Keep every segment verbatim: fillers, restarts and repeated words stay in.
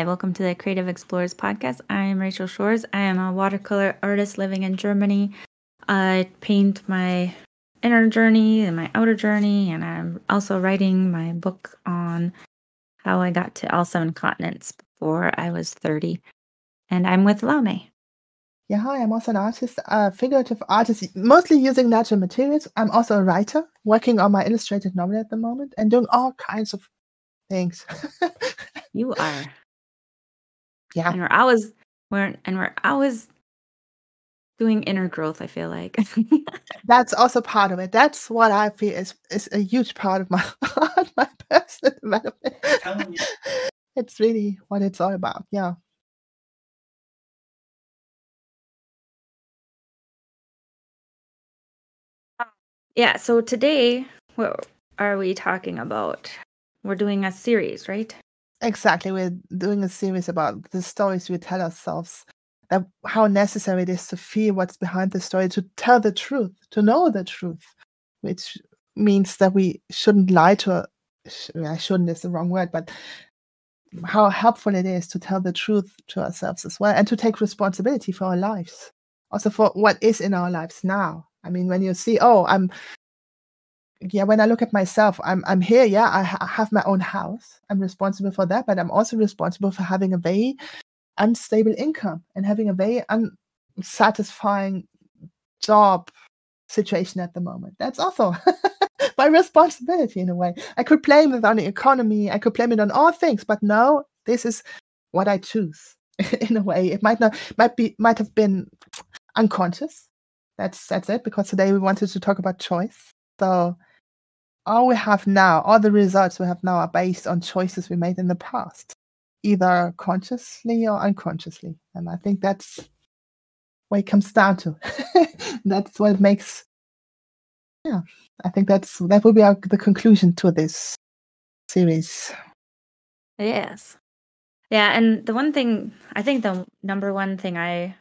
Hi, welcome to the Creative Explorers podcast. I am Rachel Shores. I am a watercolor artist living in Germany. I paint my inner journey and my outer journey, and I'm also writing my book on how I got to all seven continents before I was thirty. And I'm with Laumee. Yeah, hi, I'm also an artist, a figurative artist, mostly using natural materials. I'm also a writer, working on my illustrated novel at the moment and doing all kinds of things. You are. Yeah. And we're always we're and we're always doing inner growth, I feel like. That's also part of it. That's what I feel is, is a huge part of my my personal development. Um, it's really what it's all about. Yeah. Yeah, so today, what are we talking about? We're doing a series, right? Exactly. We're doing a series about the stories we tell ourselves, that how necessary it is to feel what's behind the story, to tell the truth, to know the truth, which means that we shouldn't lie to our, I shouldn't is the wrong word, but how helpful it is to tell the truth to ourselves as well, and to take responsibility for our lives, also for what is in our lives now. I mean, when you see, oh, I'm, yeah, when I look at myself, I'm I'm here, yeah, I, ha- I have my own house. I'm responsible for that, but I'm also responsible for having a very unstable income and having a very unsatisfying job situation at the moment. That's also my responsibility in a way. I could blame it on the economy. I could blame it on all things, but no, this is what I choose in a way. It might not, might be, might have been unconscious. That's that's it, because today we wanted to talk about choice. So all we have now, all the results we have now are based on choices we made in the past, either consciously or unconsciously. And I think that's what it comes down to. That's what makes, yeah, I think that's that will be our, the conclusion to this series. Yes. Yeah, and the one thing, I think the number one thing I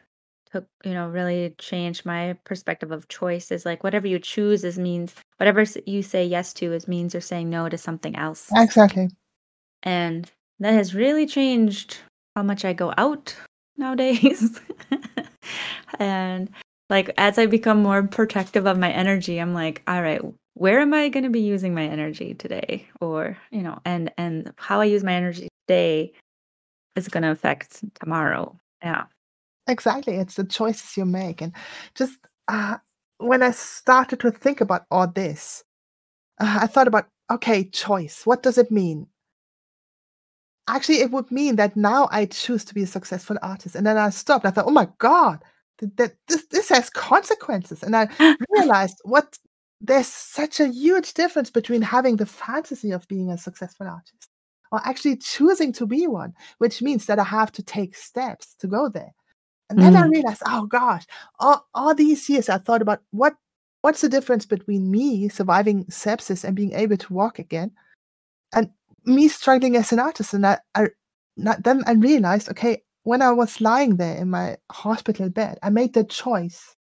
took, you know, really changed my perspective of choice is like whatever you choose is means whatever you say yes to is means you're saying no to something else. Exactly. And that has really changed how much I go out nowadays. And like as I become more protective of my energy, I'm like, all right, where am I going to be using my energy today? Or, you know, and and how I use my energy today is going to affect tomorrow. Yeah. Exactly. It's the choices you make. And just uh, when I started to think about all this, uh, I thought about, okay, choice. What does it mean? Actually, it would mean that now I choose to be a successful artist. And then I stopped. I thought, oh my God, th- that this, this has consequences. And I realized what there's such a huge difference between having the fantasy of being a successful artist or actually choosing to be one, which means that I have to take steps to go there. And then mm. I realized, oh gosh, all, all these years I thought about what what's the difference between me surviving sepsis and being able to walk again and me struggling as an artist. And I, I not, then I realized, okay, when I was lying there in my hospital bed, I made the choice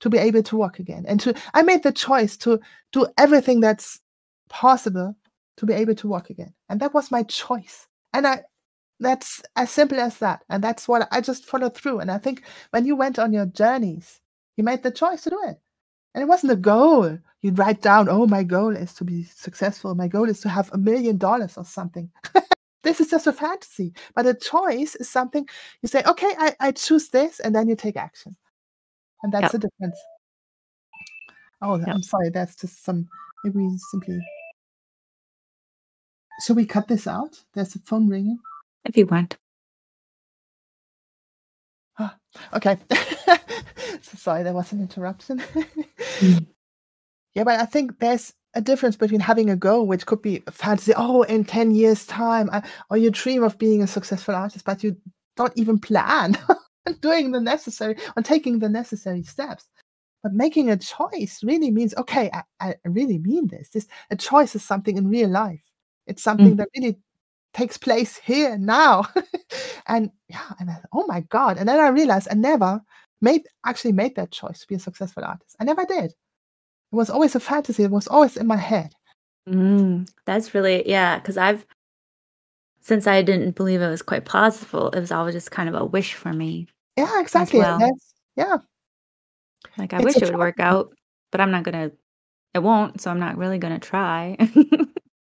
to be able to walk again. And to I made the choice to do everything that's possible to be able to walk again. And that was my choice. And I That's as simple as that. And that's what I just followed through. And I think when you went on your journeys, you made the choice to do it. And it wasn't a goal. You'd write down, oh, my goal is to be successful. My goal is to have a million dollars or something. This is just a fantasy. But a choice is something you say, okay, I, I choose this. And then you take action. And that's yep. the difference. Oh, yep. I'm sorry. That's just some, maybe we simply. Should we cut this out? There's a phone ringing. If you want. Oh, okay. So sorry, there was an interruption. mm. Yeah, but I think there's a difference between having a goal, which could be fantasy, oh, in ten years' time, I, or you dream of being a successful artist, but you don't even plan on doing the necessary, on taking the necessary steps. But making a choice really means, okay, I, I really mean this. This. A choice is something in real life. It's something mm. that really takes place here now. and yeah, and I, oh my God. And then I realized I never made actually made that choice to be a successful artist. I never did. It was always a fantasy. It was always in my head. Mm, that's really, yeah, because I've, since I didn't believe it was quite plausible, it was always just kind of a wish for me. Yeah, exactly. Well. That's, yeah. Like, I it's wish it would try. work out, but I'm not going to, it won't. So I'm not really going to try.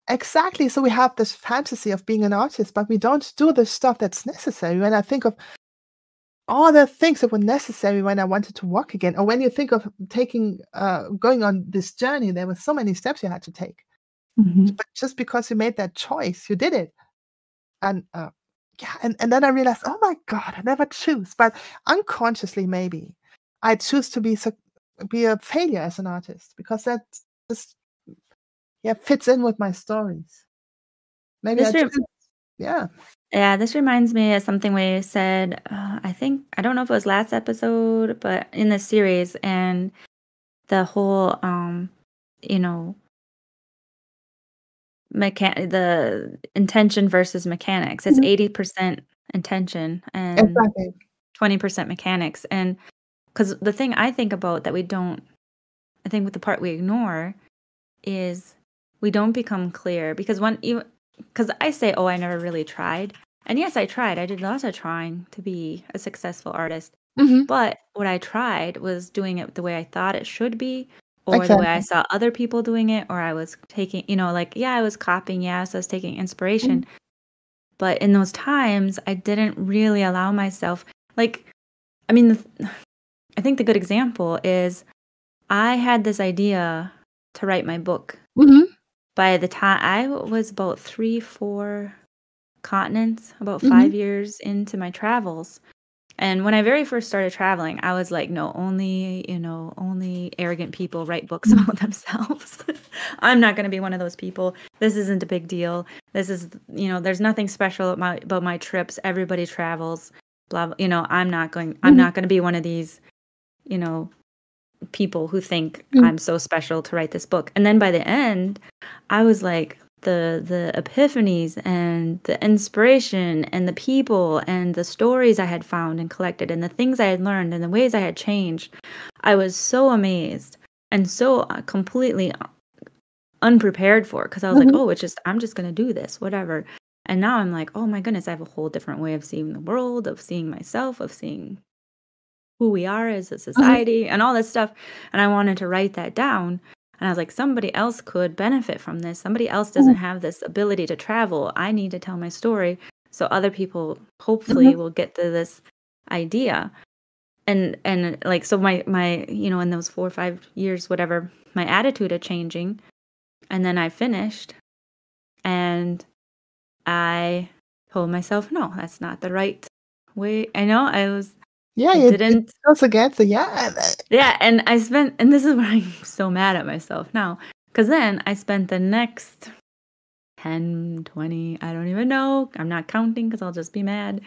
Exactly. So we have this fantasy of being an artist, but we don't do the stuff that's necessary. When I think of all the things that were necessary when I wanted to walk again, or when you think of taking, uh, going on this journey, there were so many steps you had to take. Mm-hmm. But just because you made that choice, you did it. And uh, yeah, and, and then I realized, oh my God, I never choose. But unconsciously, maybe I choose to be be a failure as an artist, because that just yeah fits in with my stories. Maybe I re- choose, yeah, yeah. This reminds me of something we said. Uh, I think I don't know if it was last episode, but in this series, and the whole um, you know. Mechan- the intention versus mechanics. It's mm-hmm. eighty percent intention and exactly. twenty percent mechanics. And because the thing I think about that we don't, I think with the part we ignore is we don't become clear. Because when even because I say, oh, I never really tried. And yes, I tried. I did lots of trying to be a successful artist. Mm-hmm. But what I tried was doing it the way I thought it should be. Or exactly. the way I saw other people doing it, or I was taking, you know, like, yeah, I was copying, yes, yeah, so I was taking inspiration. Mm-hmm. But in those times, I didn't really allow myself, like, I mean, the, I think the good example is I had this idea to write my book. Mm-hmm. By the time I was about three, four continents, about five mm-hmm. years into my travels. And when I very first started traveling, I was like, no, only, you know, only arrogant people write books about themselves. I'm not going to be one of those people. This isn't a big deal. This is, you know, there's nothing special about my, about my trips. Everybody travels, blah, blah. You know, I'm not going, I'm mm-hmm. not going to be one of these, you know, people who think mm-hmm. I'm so special to write this book. And then by the end, I was like, the the epiphanies and the inspiration and the people and the stories I had found and collected and the things I had learned and the ways I had changed, I was so amazed and so completely unprepared for, because I was mm-hmm. like, oh, it's just, I'm just going to do this, whatever. And now I'm like, oh my goodness, I have a whole different way of seeing the world, of seeing myself, of seeing who we are as a society mm-hmm. and all this stuff. And I wanted to write that down. And I was like, somebody else could benefit from this. Somebody else doesn't have this ability to travel. I need to tell my story so other people hopefully mm-hmm. will get to this idea. And and like, so my, my, you know, in those four or five years, whatever, my attitude of changing. And then I finished and I told myself, no, that's not the right way. I know I was. Yeah, you didn't. Also get the yeah. Yeah, and I spent, and this is where I'm so mad at myself now, because then I spent the next ten, twenty, I don't even know, I'm not counting because I'll just be mad,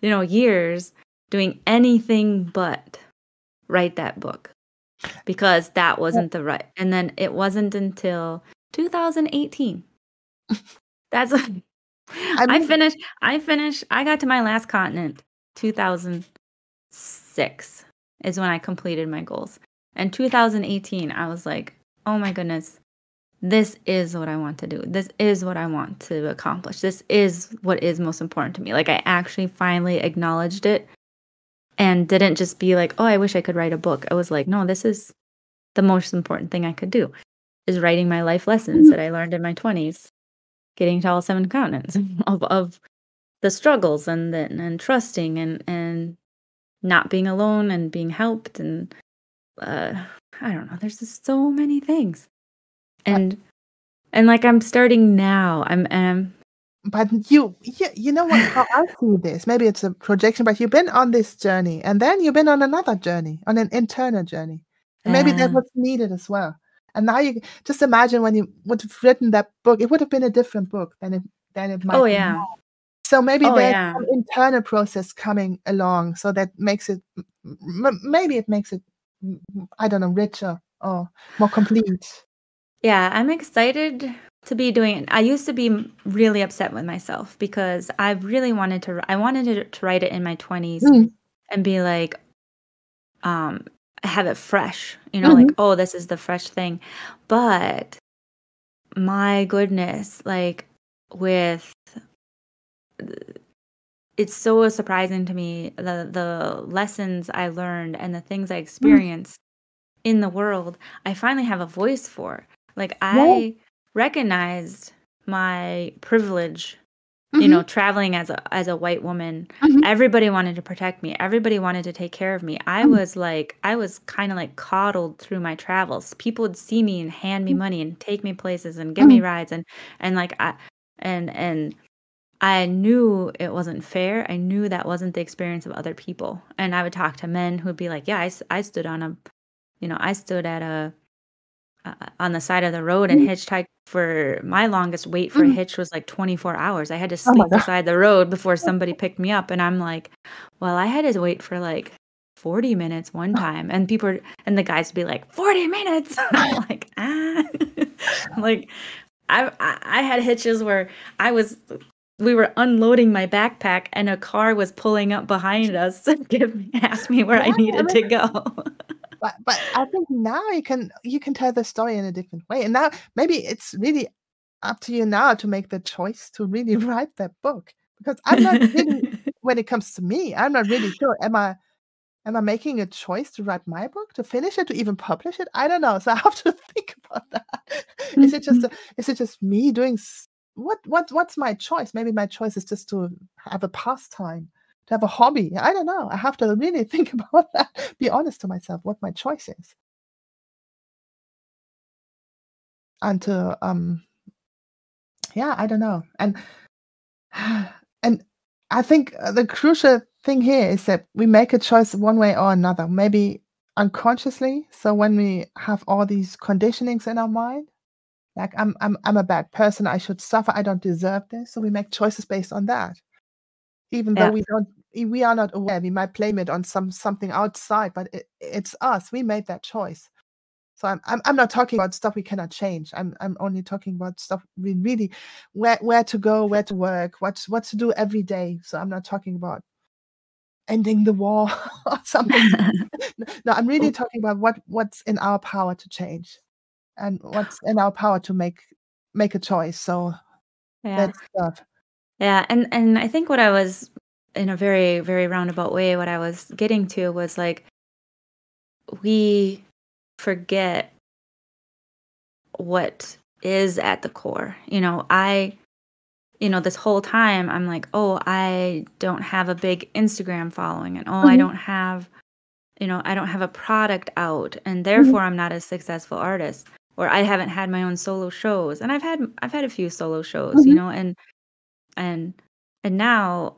you know, years doing anything but write that book, because that wasn't the right. And then it wasn't until two thousand eighteen. That's, I, mean, I finished, I finished, I got to my last continent, two thousand. Six is when I completed my goals. And two thousand eighteen, I was like, oh my goodness, this is what I want to do. This is what I want to accomplish. This is what is most important to me. Like, I actually finally acknowledged it and didn't just be like, oh, I wish I could write a book. I was like, no, this is the most important thing I could do, is writing my life lessons that I learned in my twenties, getting to all seven continents of, of the struggles and, the, and trusting and, and, not being alone and being helped. And uh, I don't know, there's just so many things. And, I, and like, I'm starting now. I'm, um, but you, you, you know what, how I see this, maybe it's a projection, but you've been on this journey and then you've been on another journey, on an internal journey. And maybe uh, that was needed as well. And now you just imagine when you would have written that book, it would have been a different book than it, than it might oh, be yeah. now. So maybe oh, there's yeah. some internal process coming along, so that makes it, m- maybe it makes it, I don't know, richer or more complete. Yeah, I'm excited to be doing it. I used to be really upset with myself because I really wanted to, I wanted to, to write it in my twenties mm. and be like, um, have it fresh, you know, mm-hmm. like, oh, this is the fresh thing. But my goodness, like with it's so surprising to me, the the lessons I learned and the things I experienced mm. in the world, I finally have a voice for. Like, I yeah. recognized my privilege, mm-hmm. you know, traveling as a as a white woman. Mm-hmm. Everybody wanted to protect me. Everybody wanted to take care of me. I mm-hmm. was like, I was kind of like coddled through my travels. People would see me and hand me money and take me places and give mm-hmm. me rides. And, and like, I, and, and, I knew it wasn't fair. I knew that wasn't the experience of other people. And I would talk to men who would be like, yeah, I, I stood on a, you know, I stood at a, uh, on the side of the road and mm-hmm. hitchhiked for my longest wait for mm-hmm. a hitch was like twenty-four hours. I had to sleep oh beside the road before somebody picked me up. And I'm like, well, I had to wait for like forty minutes one time. And people, are, and the guys would be like, forty minutes. And I'm like, ah, like I, I, I had hitches where I was, we were unloading my backpack and a car was pulling up behind us to give me, ask me where yeah, I needed I mean, to go. but, but I think now you can, you can tell the story in a different way. And now maybe it's really up to you now to make the choice to really write that book, because I'm not really, when it comes to me, I'm not really sure. Am I, am I making a choice to write my book, to finish it, to even publish it? I don't know. So I have to think about that. Mm-hmm. Is it just, a, is it just me doing What what what's my choice? Maybe my choice is just to have a pastime, to have a hobby. I don't know. I have to really think about that. Be honest to myself what my choice is, and to um, yeah, I don't know. And and I think the crucial thing here is that we make a choice one way or another, maybe unconsciously. So when we have all these conditionings in our mind. Like, I'm, I'm, I'm a bad person. I should suffer. I don't deserve this. So we make choices based on that, even yeah. though we don't, we are not aware. We might blame it on some something outside, but it, it's us. We made that choice. So I'm, I'm, I'm not talking about stuff we cannot change. I'm, I'm only talking about stuff we really, where, where to go, where to work, what's, what to do every day. So I'm not talking about ending the war or something. No, I'm really talking about what, what's in our power to change. And what's in our power to make make a choice. So yeah. that's stuff. Yeah, and and I think what I was, in a very, very roundabout way, what I was getting to was like, we forget what is at the core. You know, I, you know, this whole time I'm like, oh, I don't have a big Instagram following, and oh, mm-hmm. I don't have, you know, I don't have a product out, and therefore mm-hmm. I'm not a successful artist. Or I haven't had my own solo shows, and I've had I've had a few solo shows, mm-hmm. you know, and and and now,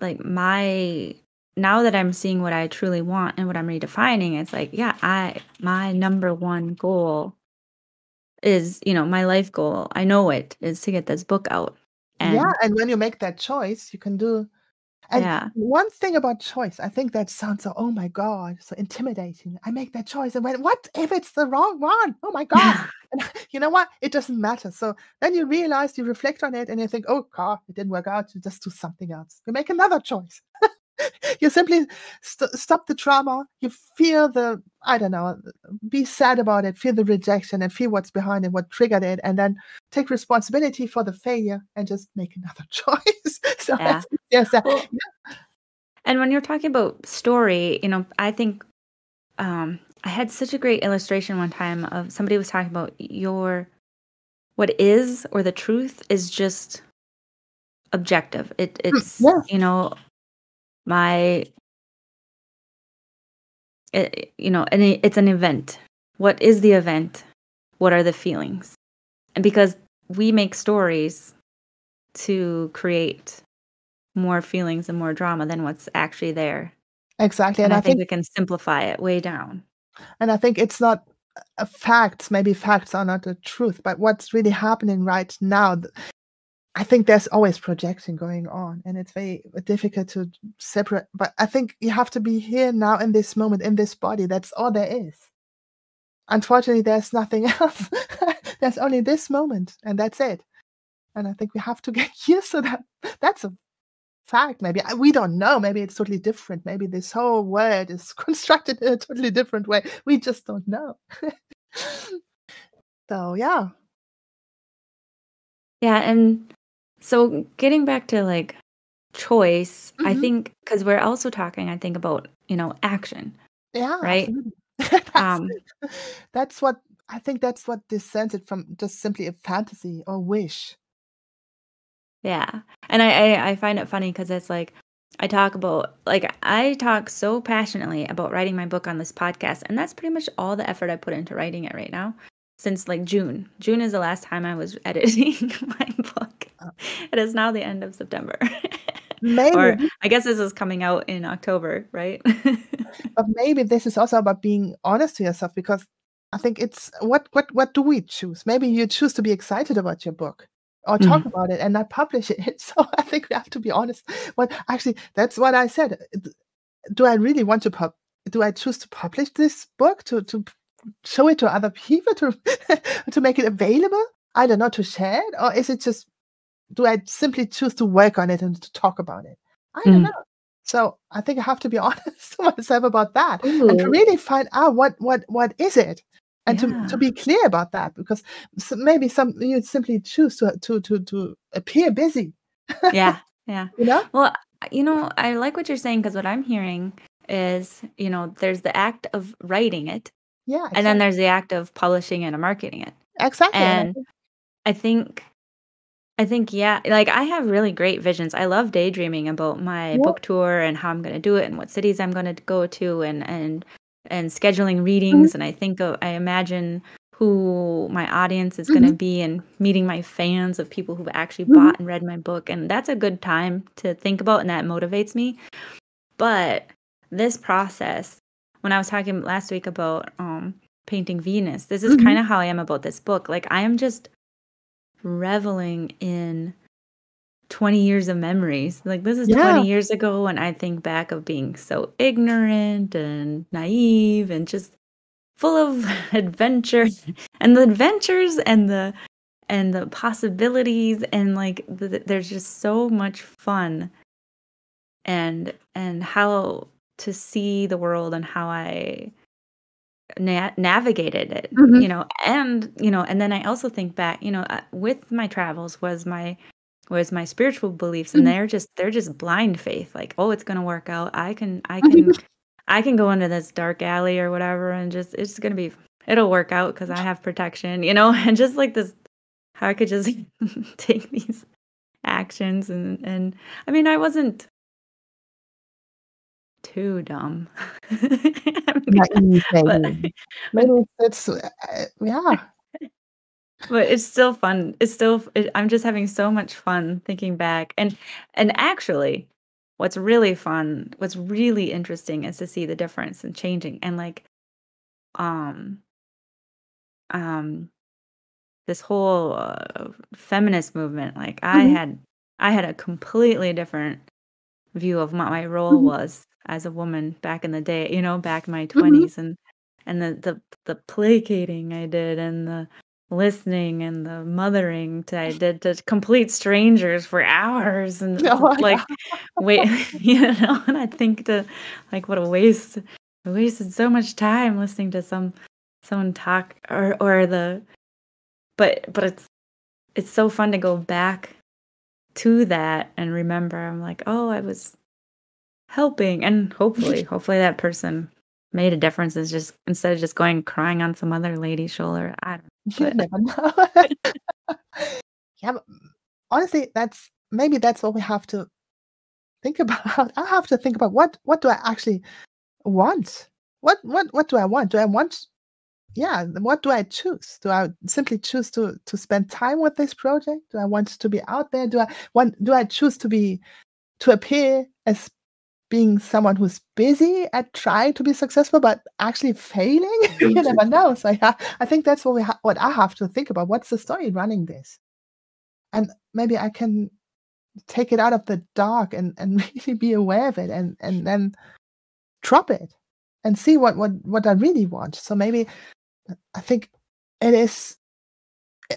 like my now that I'm seeing what I truly want and what I'm redefining, it's like, yeah, I my number one goal is, you know, my life goal. I know it is to get this book out. And yeah, and when you make that choice, you can do. And yeah. one thing about choice, I think that sounds so, oh my God, so intimidating. I make that choice. And when, what if it's the wrong one? Oh my God. Yeah. And you know what? It doesn't matter. So then you realize, you reflect on it, and you think, oh God, it didn't work out. You just do something else. You make another choice. You simply st- stop the trauma. You feel the, I don't know, be sad about it, feel the rejection, and feel what's behind it, what triggered it, and then take responsibility for the failure and just make another choice. So yeah. Yes. Well, yeah. And when you're talking about story, you know, I think um, I had such a great illustration one time of somebody was talking about your, what is, or the truth is just objective. It, it's, yeah. you know, My, it, you know, and it's an event. What is the event? What are the feelings? And because we make stories to create more feelings and more drama than what's actually there. Exactly. And, and I, I think, think we can simplify it way down. And I think it's not a fact. Maybe facts are not the truth, but what's really happening right now. Th- I think there's always projection going on, and it's very difficult to separate. But I think you have to be here now in this moment, in this body. That's all there is. Unfortunately, there's nothing else. There's only this moment, and that's it. And I think we have to get used to that. That's a fact. Maybe we don't know. Maybe it's totally different. Maybe this whole world is constructed in a totally different way. We just don't know. So, yeah. Yeah. And So getting back to like choice, mm-hmm. I think, because we're also talking, I think, about, you know, action. Yeah. Right. that's, um, that's what I think that's what dissented from just simply a fantasy or wish. Yeah. And I, I, I find it funny because it's like, I talk about, like, I talk so passionately about writing my book on this podcast. And that's pretty much all the effort I put into writing it right now since like June. June is the last time I was editing my book. Oh. It is now the end of September. Maybe. Or I guess this is coming out in October, right? But maybe this is also about being honest to yourself, because I think it's what, what, what do we choose? Maybe you choose to be excited about your book. Or talk mm-hmm. about it and not publish it. So I think we have to be honest. But actually, that's what I said. Do I really want to pub? Do I choose to publish this book to to show it to other people to to make it available? I don't know, to share it, or is it just do I simply choose to work on it and to talk about it? I don't mm-hmm. know. So I think I have to be honest to myself about that. Ooh. And to really find out what what what is it. And yeah. to, to be clear about that, because maybe some you simply choose to to to, to appear busy. yeah, yeah. You know? Well, you know, I like what you're saying, because what I'm hearing is, you know, there's the act of writing it. Yeah. Exactly. And then there's the act of publishing it and marketing it. Exactly. And I think, I think, yeah, like I have really great visions. I love daydreaming about my yeah. book tour and how I'm going to do it and what cities I'm going to go to and and. and scheduling readings, mm-hmm. and I think of, I imagine who my audience is mm-hmm. going to be, and meeting my fans of people who've actually mm-hmm. bought and read my book, and that's a good time to think about, and that motivates me. But this process, when I was talking last week about um, painting Venus, this is mm-hmm. kind of how I am about this book. Like, I am just reveling in twenty years of memories. Like, this is yeah. twenty years ago when I think back of being so ignorant and naive and just full of adventure and the adventures and the and the possibilities, and like the, there's just so much fun and and how to see the world and how I na- navigated it, mm-hmm. you know, and you know, and then I also think back, you know, with my travels was my Whereas my spiritual beliefs, and they're just they're just blind faith, like, oh, it's gonna work out. I can I can I can go into this dark alley or whatever, and just it's just gonna be it'll work out because I have protection, you know. And just like this, how I could just take these actions, and and I mean, I wasn't too dumb. Not but, but, it's, uh, yeah. But it's still fun. It's still, it, I'm just having so much fun thinking back. And and actually, what's really fun, what's really interesting is to see the difference and changing. And like, um, um, this whole uh, feminist movement, like mm-hmm. I had, I had a completely different view of what my role mm-hmm. was as a woman back in the day, you know, back in my twenties mm-hmm. and, and the, the, the placating I did and the, listening and the mothering to, I did to complete strangers for hours and oh, like yeah. wait, you know. And I think to like what a waste, I wasted so much time listening to some someone talk or or the, but but it's it's so fun to go back to that and remember. I'm like, oh, I was helping, and hopefully, hopefully that person made a difference. Is just instead of just going crying on some other lady's shoulder. I don't. You never know. Yeah, but honestly, that's maybe that's what we have to think about. I have to think about what what do I actually want? What what what do I want? Do I want? Yeah, what do I choose? Do I simply choose to to spend time with this project? Do I want to be out there? Do I want? Do I choose to be to appear as being someone who's busy at trying to be successful, but actually failing? You never know. So yeah, I think that's what we ha- what I have to think about. What's the story running this? And maybe I can take it out of the dark and, and really be aware of it, and and then drop it and see what, what, what I really want. So maybe I think it is,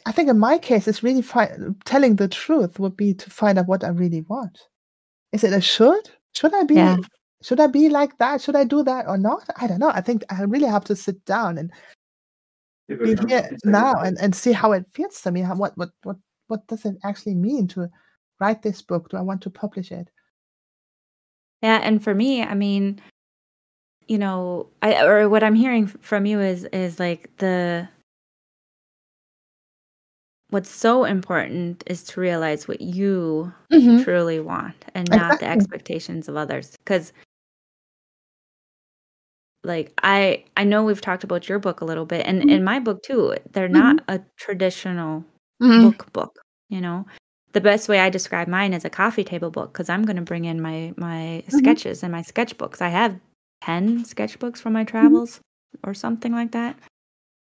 I think in my case, it's really fi- telling the truth would be to find out what I really want. Is it a should? Should I be yeah. should I be like that? Should I do that or not? I don't know. I think I really have to sit down and be here now and, and see how it feels to me. How, what what what what does it actually mean to write this book? Do I want to publish it? Yeah, and for me, I mean, you know, I or what I'm hearing from you is is like the what's so important is to realize what you mm-hmm. truly want and not exactly. the expectations of others. Because, like, I I know we've talked about your book a little bit, and mm-hmm. in my book, too, they're mm-hmm. not a traditional mm-hmm. book book, you know. The best way I describe mine is a coffee table book, because I'm going to bring in my, my mm-hmm. sketches and my sketchbooks. I have ten sketchbooks from my travels mm-hmm. or something like that.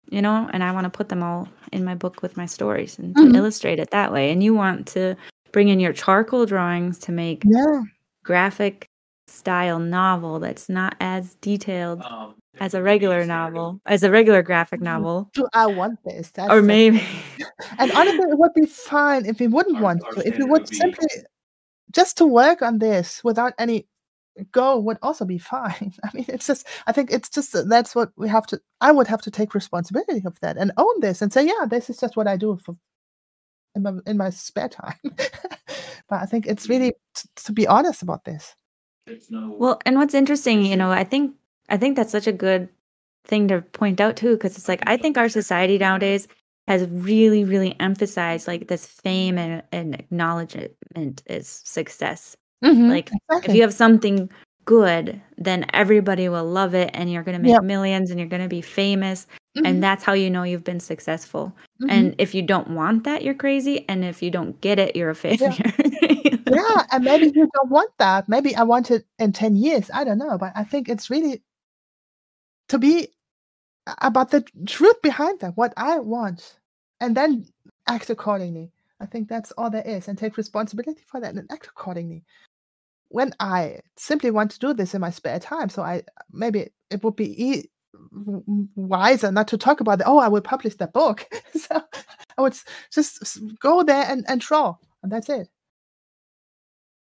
You know, and I want to put them all in my book with my stories and to mm-hmm. illustrate it that way. And you want to bring in your charcoal drawings to make yeah. graphic style novel that's not as detailed um, as a regular novel, as a regular graphic novel. Do I want this? That's or maybe. And honestly, it would be fine if we wouldn't our, want our to. If we would, would simply be... just to work on this without any goal would also be fine. I mean, it's just, I think it's just, that's what we have to, I would have to take responsibility of that and own this and say, yeah, this is just what I do for in my, in my spare time. But I think it's really t- to be honest about this. Well, and what's interesting, you know, I think, I think that's such a good thing to point out too, because it's like, I think our society nowadays has really, really emphasized like this fame and, and acknowledgement is success. Mm-hmm, like exactly. If you have something good, then everybody will love it and you're going to make yep. millions and you're going to be famous. Mm-hmm. And that's how you know you've been successful. Mm-hmm. And if you don't want that, you're crazy. And if you don't get it, you're a failure. Yeah. yeah. And maybe you don't want that. Maybe I want it in ten years. I don't know. But I think it's really to be about the truth behind that, what I want, and then act accordingly. I think that's all there is, and take responsibility for that and act accordingly. When I simply want to do this in my spare time, so I maybe it would be e- wiser not to talk about, the, oh, I will publish that book. So I would just go there and, and draw, and that's it.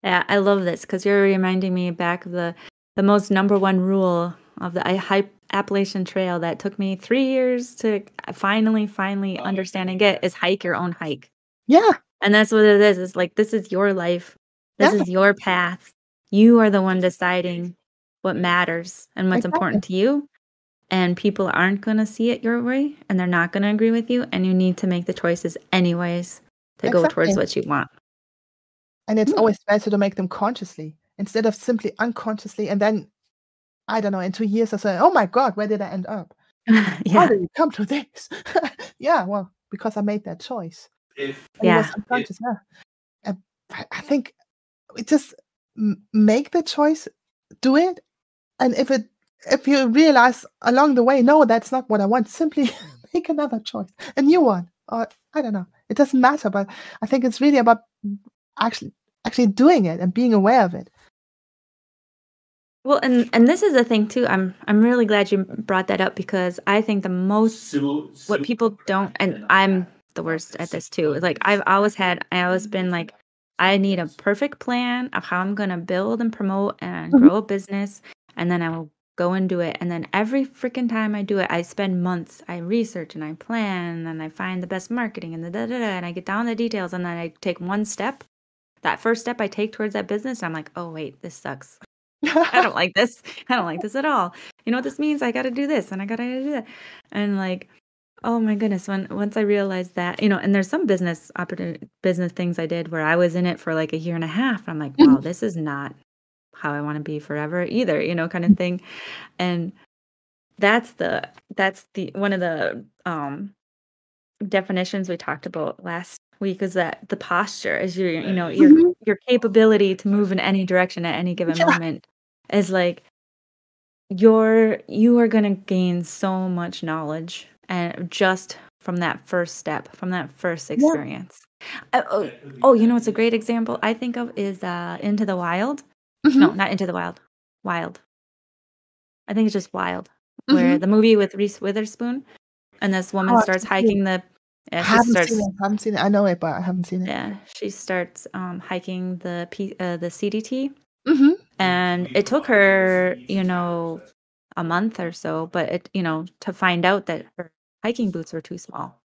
Yeah, I love this because you're reminding me back of the, the most number one rule of the I, Appalachian Trail that took me three years to finally, finally oh. understand and get is hike your own hike. Yeah. And that's what it is. It's like, this is your life. This yeah. is your path. You are the one deciding what matters and what's exactly. important to you. And people aren't going to see it your way. And they're not going to agree with you. And you need to make the choices anyways to exactly. go towards what you want. And it's mm. always better to make them consciously instead of simply unconsciously. And then, I don't know, in two years or so, oh my God, where did I end up? yeah. How did you come to this? yeah, well, because I made that choice. If, yeah, if, yeah. I think just make the choice, do it, and if it if you realize along the way, no, that's not what I want, simply make another choice, a new one, or I don't know, it doesn't matter. But I think it's really about actually actually doing it and being aware of it. Well, and, and this is the thing too. I'm I'm really glad you brought that up because I think the most so, so what people don't, and I'm. the worst at this too. Like I've always had, I always been like, I need a perfect plan of how I'm going to build and promote and grow a business. And then I will go and do it. And then every freaking time I do it, I spend months, I research and I plan and I find the best marketing and the da da da. And I get down the details and then I take one step. That first step I take towards that business. And I'm like, oh wait, this sucks. I don't like this. I don't like this at all. You know what this means? I got to do this and I got to do that. And like, oh my goodness. When, once I realized that, you know, and there's some business opportunity, business things I did where I was in it for like a year and a half. And I'm like, wow, this is not how I want to be forever either, you know, kind of thing. And that's the, that's the, one of the um, definitions we talked about last week is that the posture is your, you know, your, your capability to move in any direction at any given yeah. moment is like your, you are going to gain so much knowledge. And just from that first step, from that first experience. Yeah. Oh, oh, you know, it's a great example I think of is uh, Into the Wild. Mm-hmm. No, not Into the Wild. Wild. I think it's just Wild. Mm-hmm. Where the movie with Reese Witherspoon and this woman oh, starts hiking the... Yeah, she I, haven't starts, seen it. I haven't seen it. I know it, but I haven't seen it. Yeah, she starts um, hiking the P, uh, the C D T. Mm-hmm. And it took her, you know, a month or so, but, it, you know, to find out that her hiking boots were too small,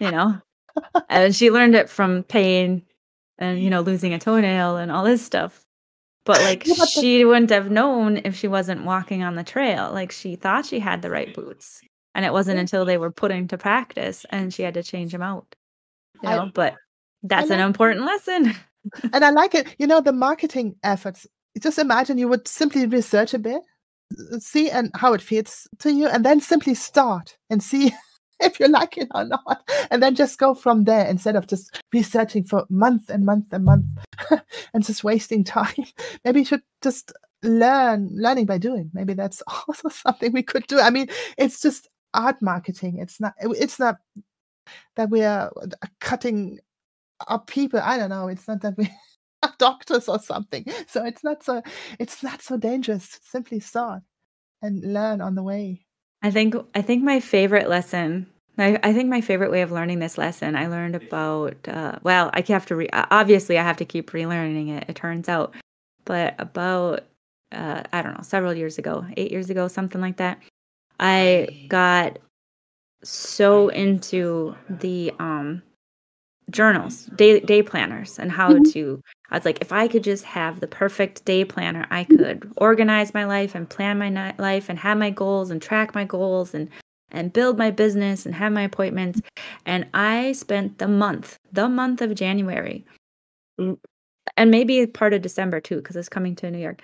you know, and she learned it from pain and, you know, losing a toenail and all this stuff. But, like, yeah, but she wouldn't have known if she wasn't walking on the trail. Like, she thought she had the right boots. And it wasn't until they were put into practice and she had to change them out. You know, I, but that's an important lesson. And I like it. You know, the marketing efforts, just imagine you would simply research a bit, see and how it feels to you, and then simply start and see if you like it or not. And then just go from there instead of just researching for month and month and month and just wasting time. Maybe you should just learn, learning by doing. Maybe that's also something we could do. I mean, it's just art marketing. It's not, it's not that we are cutting up people. I don't know. It's not that we are doctors or something. So it's not so, it's not so dangerous. Simply start and learn on the way. I think I think my favorite lesson, I, I think my favorite way of learning this lesson, I learned about, uh, well, I have to, re- obviously I have to keep relearning it, it turns out, but about, uh, I don't know, several years ago, eight years ago, something like that, I got so into the um, journals, day, day planners, and how mm-hmm. to, I was like, if I could just have the perfect day planner, I could organize my life and plan my life and have my goals and track my goals and, and build my business and have my appointments. And I spent the month, the month of January, and maybe part of December too, because it's coming to New York,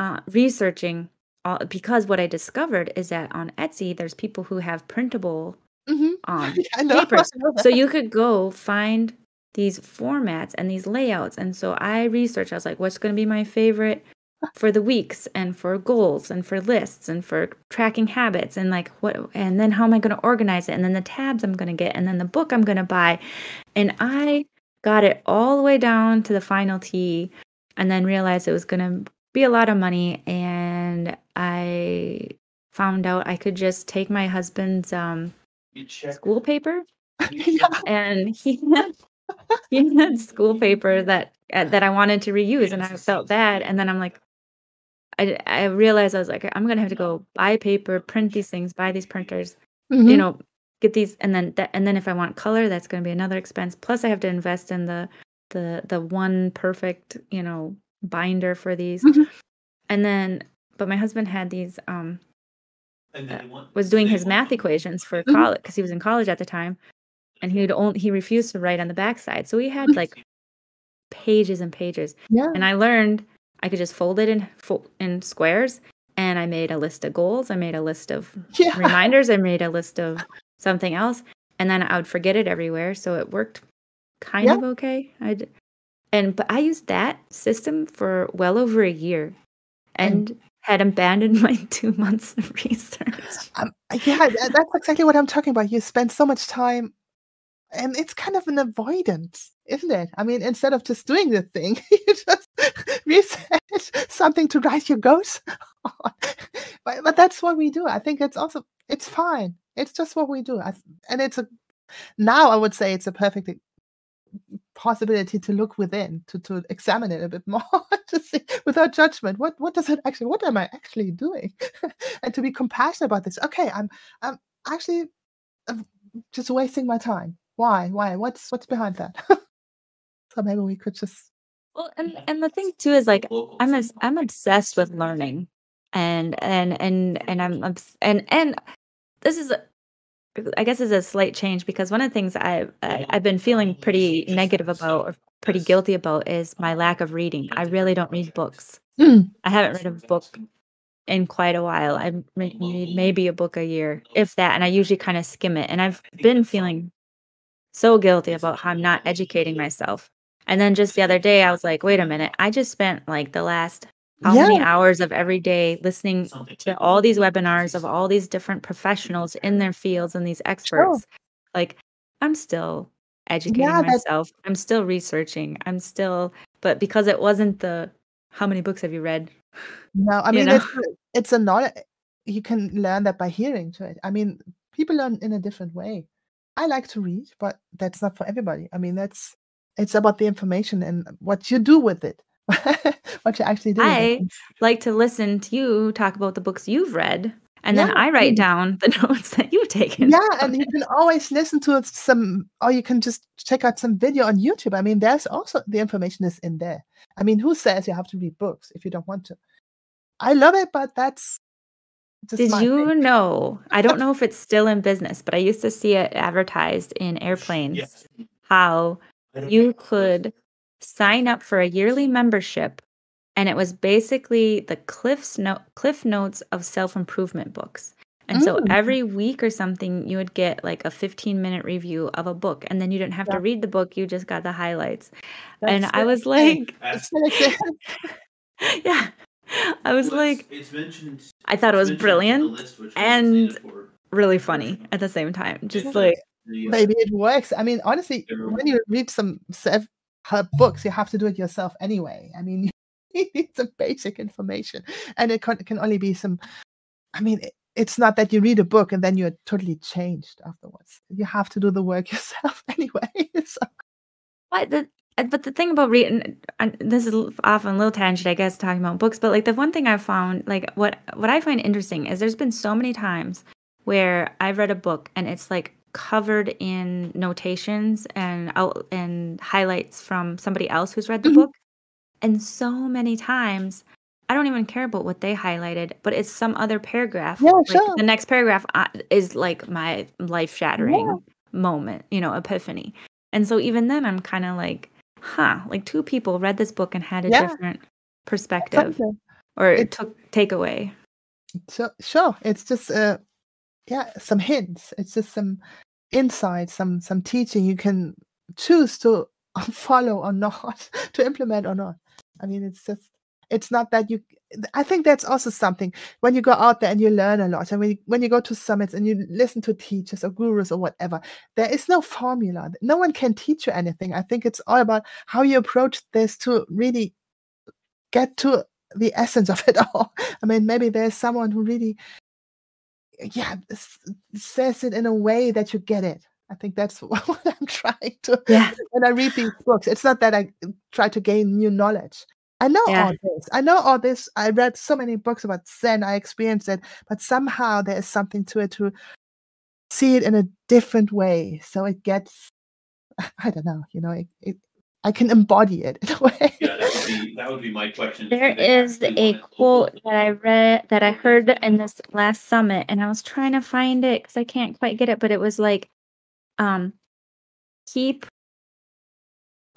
uh, researching all, because what I discovered is that on Etsy, there's people who have printable mm-hmm. um, papers. So you could go find these formats and these layouts. And so I researched, I was like, what's going to be my favorite for the weeks and for goals and for lists and for tracking habits and like what, and then how am I going to organize it? And then the tabs I'm going to get, and then the book I'm going to buy. And I got it all the way down to the final T, and then realized it was going to be a lot of money. And I found out I could just take my husband's um, school paper and he had He had school paper that uh, that I wanted to reuse, and I felt bad. And then I'm like, I, I realized I was like, I'm gonna have to go buy paper, print these things, buy these printers, mm-hmm. you know, get these, and then th- and then if I want color, that's gonna be another expense. Plus, I have to invest in the the the one perfect, you know, binder for these. Mm-hmm. And then, but my husband had these. Um, and uh, was doing his math equations for college because mm-hmm. he was in college at the time. And he would only, he refused to write on the backside. So he had like pages and pages. Yeah. And I learned I could just fold it in in squares. And I made a list of goals. I made a list of yeah. reminders. I made a list of something else. And then I would forget it everywhere. So it worked kind yeah. of okay. I'd, and but I used that system for well over a year. And... and- had abandoned my two months of research. Um, yeah, that's exactly what I'm talking about. You spend so much time, and it's kind of an avoidance, isn't it? I mean, instead of just doing the thing, you just research something to write your goals on. But, but that's what we do. I think it's also, it's fine. It's just what we do. I, and it's a, now I would say it's a perfect possibility to look within, to, to examine it a bit more, to see without judgment. What what does it actually? What am I actually doing? And to be compassionate about this. Okay, I'm I'm actually I'm just wasting my time. Why? Why? What's what's behind that? So maybe we could just. Well, and and the thing too is like I'm a, I'm obsessed with learning, and and and and I'm obs- and and this is. I guess it's a slight change because one of the things I, I, I've been feeling pretty negative about or pretty guilty about is my lack of reading. I really don't read books. Mm. I haven't read a book in quite a while. I read maybe a book a year, if that, and I usually kind of skim it. And I've been feeling so guilty about how I'm not educating myself. And then just the other day, I was like, wait a minute. I just spent like the last how yeah. many hours of every day listening to all these webinars of all these different professionals in their fields and these experts. Sure. Like, I'm still educating yeah, myself. I'm still researching. I'm still, but because it wasn't the, how many books have you read? No, I mean, you know? it's, it's a not, you can learn that by hearing to it. I mean, people learn in a different way. I like to read, but that's not for everybody. I mean, that's, it's about the information and what you do with it. What you actually do. I like to listen to you talk about the books you've read And yeah. then I write down the notes that you've taken. Yeah, and it. you can always listen to some, or you can just check out some video on YouTube. I mean, there's also, the information is in there. I mean, who says you have to read books if you don't want to? I love it, but that's just Did you thing. know, I don't know if it's still in business, but I used to see it advertised in airplanes, yes. how you could sign up for a yearly membership. And it was basically the Cliff's no- Cliff Notes of self-improvement books. And mm. so every week or something, you would get like a fifteen-minute review of a book. And then you didn't have yeah. to read the book. You just got the highlights. That's and I was like, yeah, I was well, like, it's, it's I thought it was brilliant list, and really funny at the same time. Just it's like. Maybe it works. I mean, honestly, when you read some self-help books, you have to do it yourself anyway. I mean, it's some basic information, and it can, can only be some. I mean, it, it's not that you read a book and then you're totally changed afterwards. You have to do the work yourself anyway. So. But the but the thing about reading, and this is often a little tangent, I guess, talking about books. But like the one thing I found, like what what I find interesting is there's been so many times where I've read a book and it's like covered in notations and out and highlights from somebody else who's read the mm-hmm. book. And so many times, I don't even care about what they highlighted, but it's some other paragraph. Yeah, like sure. The next paragraph is like my life-shattering yeah. moment, you know, epiphany. And so even then, I'm kind of like, huh, like two people read this book and had a yeah. different perspective exactly. or it took takeaway. So, sure. It's just, uh, yeah, some hints. It's just some insight, some some teaching you can choose to follow or not, to implement or not. I mean, it's just, it's not that you, I think that's also something when you go out there and you learn a lot. And when you, when you go to summits and you listen to teachers or gurus or whatever, there is no formula. No one can teach you anything. I think it's all about how you approach this to really get to the essence of it all. I mean, maybe there's someone who really, yeah, says it in a way that you get it. I think that's what I'm trying to yeah. when I read these books. It's not that I try to gain new knowledge. I know yeah. all this. I know all this. I read so many books about Zen. I experienced it. But somehow there is something to it to see it in a different way. So it gets, I don't know, you know, it, it, I can embody it in a way. Yeah, that would be, that would be my question. There is a quote that I read, that I heard in this last summit. And I was trying to find it because I can't quite get it. But it was like, Um, keep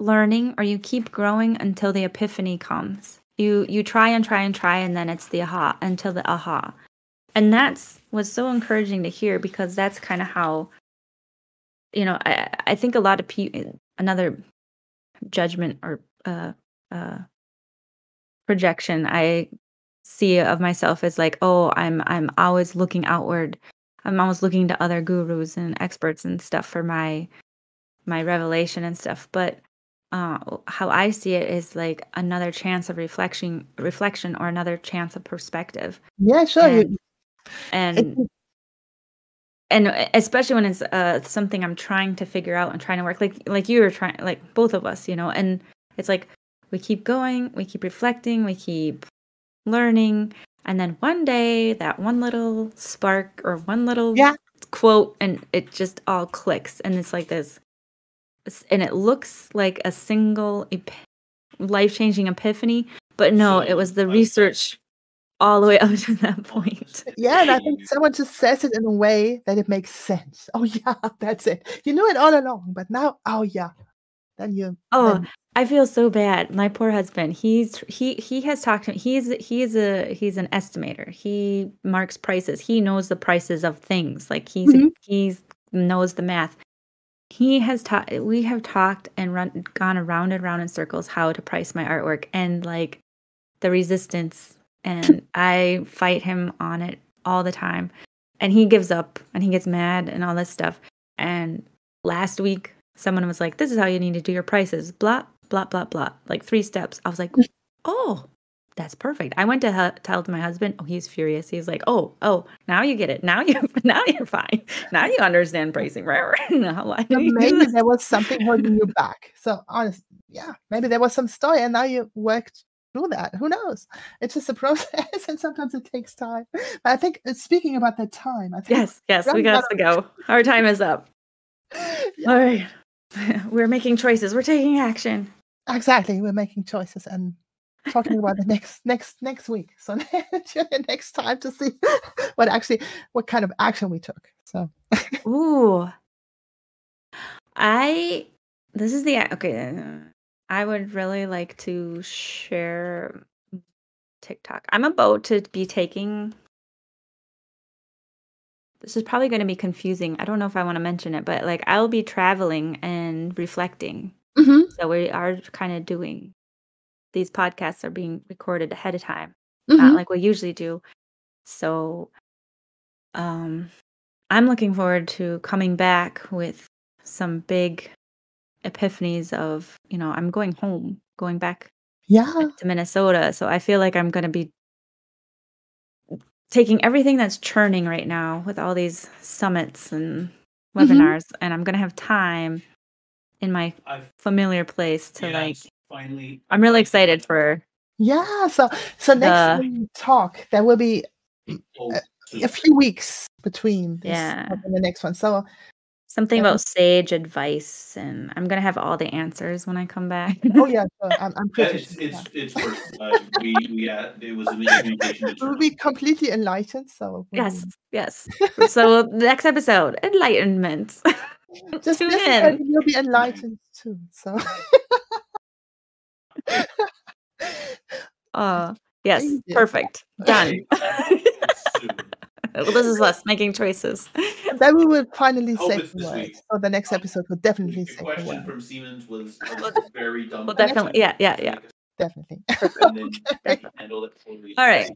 learning, or you keep growing until the epiphany comes. You you try and try and try, and then it's the aha until the aha. And that's was so encouraging to hear, because that's kind of how, you know, I, I think a lot of people, another judgment or uh, uh, projection I see of myself is like, oh, I'm I'm always looking outward. I'm always looking to other gurus and experts and stuff for my my revelation and stuff. But uh, how I see it is like another chance of reflection, reflection, or another chance of perspective. Yeah, sure. And and, and especially when it's uh, something I'm trying to figure out and trying to work, like like you were trying, like both of us, you know. And it's like we keep going, we keep reflecting, we keep learning. And then one day, that one little spark or one little yeah. quote, and it just all clicks. And it's like this, and it looks like a single ep- life-changing epiphany. But no, it was the research all the way up to that point. Yeah, and I think someone just says it in a way that it makes sense. Oh, yeah, that's it. You knew it all along, but now, oh, yeah. Then you. Oh, then- I feel so bad. My poor husband. He's he he has talked to me. He's he's a he's an estimator. He marks prices. He knows the prices of things. Like he's mm-hmm. he's knows the math. He has taught. We have talked and run gone around and around in circles how to price my artwork, and like the resistance. And I fight him on it all the time, and he gives up and he gets mad and all this stuff. And last week, someone was like, "This is how you need to do your prices." Blah. Blah, blah, blah, like three steps. I was like, oh, that's perfect. I went to he- tell to my husband. Oh, he's furious. He's like, oh, oh, now you get it. Now you, now you're fine. Now you understand pricing. Right? No, maybe there was something holding you back. So honestly, yeah, maybe there was some story, and now you worked do that. Who knows? It's just a process, and sometimes it takes time. But I think, speaking about that time, I think yes, yes, we got to go. Our time is up. Yeah. All right, we're making choices. We're taking action. Exactly, we're making choices and talking about the next next next week. So next time to see what actually what kind of action we took. So, ooh, I this is the okay. I would really like to share TikTok. I'm about to be taking, this is probably going to be confusing. I don't know if I want to mention it, but like I'll be traveling and reflecting. Mm-hmm. So we are kind of doing, these podcasts are being recorded ahead of time, mm-hmm. not like we usually do. So um, I'm looking forward to coming back with some big epiphanies of, you know, I'm going home, going back yeah. to Minnesota. So I feel like I'm going to be taking everything that's churning right now with all these summits and webinars, mm-hmm. and I'm going to have time in my I've, familiar place to yeah, like, finally, I'm really excited for. Yeah. So, so the, next week we talk, there will be a, a few weeks between this yeah. and the next one. So, something about sage advice, and I'm gonna have all the answers when I come back. Oh yeah, sure. I'm, I'm pretty yeah, sure. It's it's, it's worth. Uh, we we uh, it was an invitation. We'll be completely enlightened. So yes, yes. So next episode, enlightenment. Just tune in. You'll be enlightened too. So. uh yes, perfect. Done. Well, this is us making choices. Then we will finally say the word. So the next episode will definitely say the word. The question from Siemens was very dumb. Well, definitely. Yeah, yeah, yeah. Definitely. All right.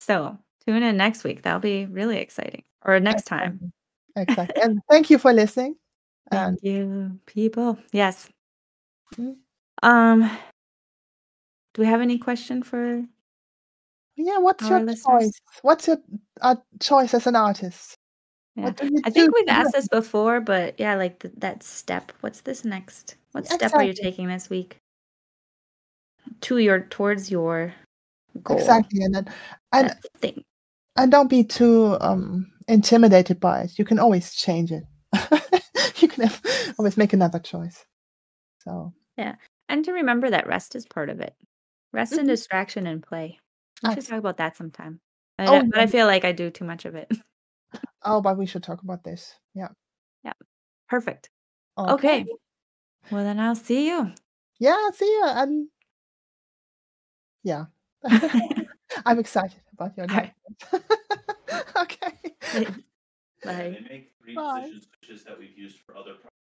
So tune in next week. That'll be really exciting. Or next time. Exactly. And thank you for listening. Thank you, people. Yes. Um. Do we have any question for? Yeah, what's Our your listeners? choice? What's your uh, choice as an artist? Yeah. I think we've asked this before, but yeah, like the, that step. What's this next? What exactly. step are you taking this week to your towards your goal? Exactly, and then, and thing. and don't be too um, intimidated by it. You can always change it. You can have, always make another choice. So yeah, and to remember that rest is part of it. Rest mm-hmm. and distraction and play. We should talk about that sometime. I oh, but I feel like I do too much of it. Oh, but we should talk about this. Yeah. Yeah. Perfect. Okay. okay. Well, then I'll see you. Yeah, see you. And yeah. I'm excited about your life. Right. Okay. Bye. Bye. They make green decisions, which is that we've used for other products.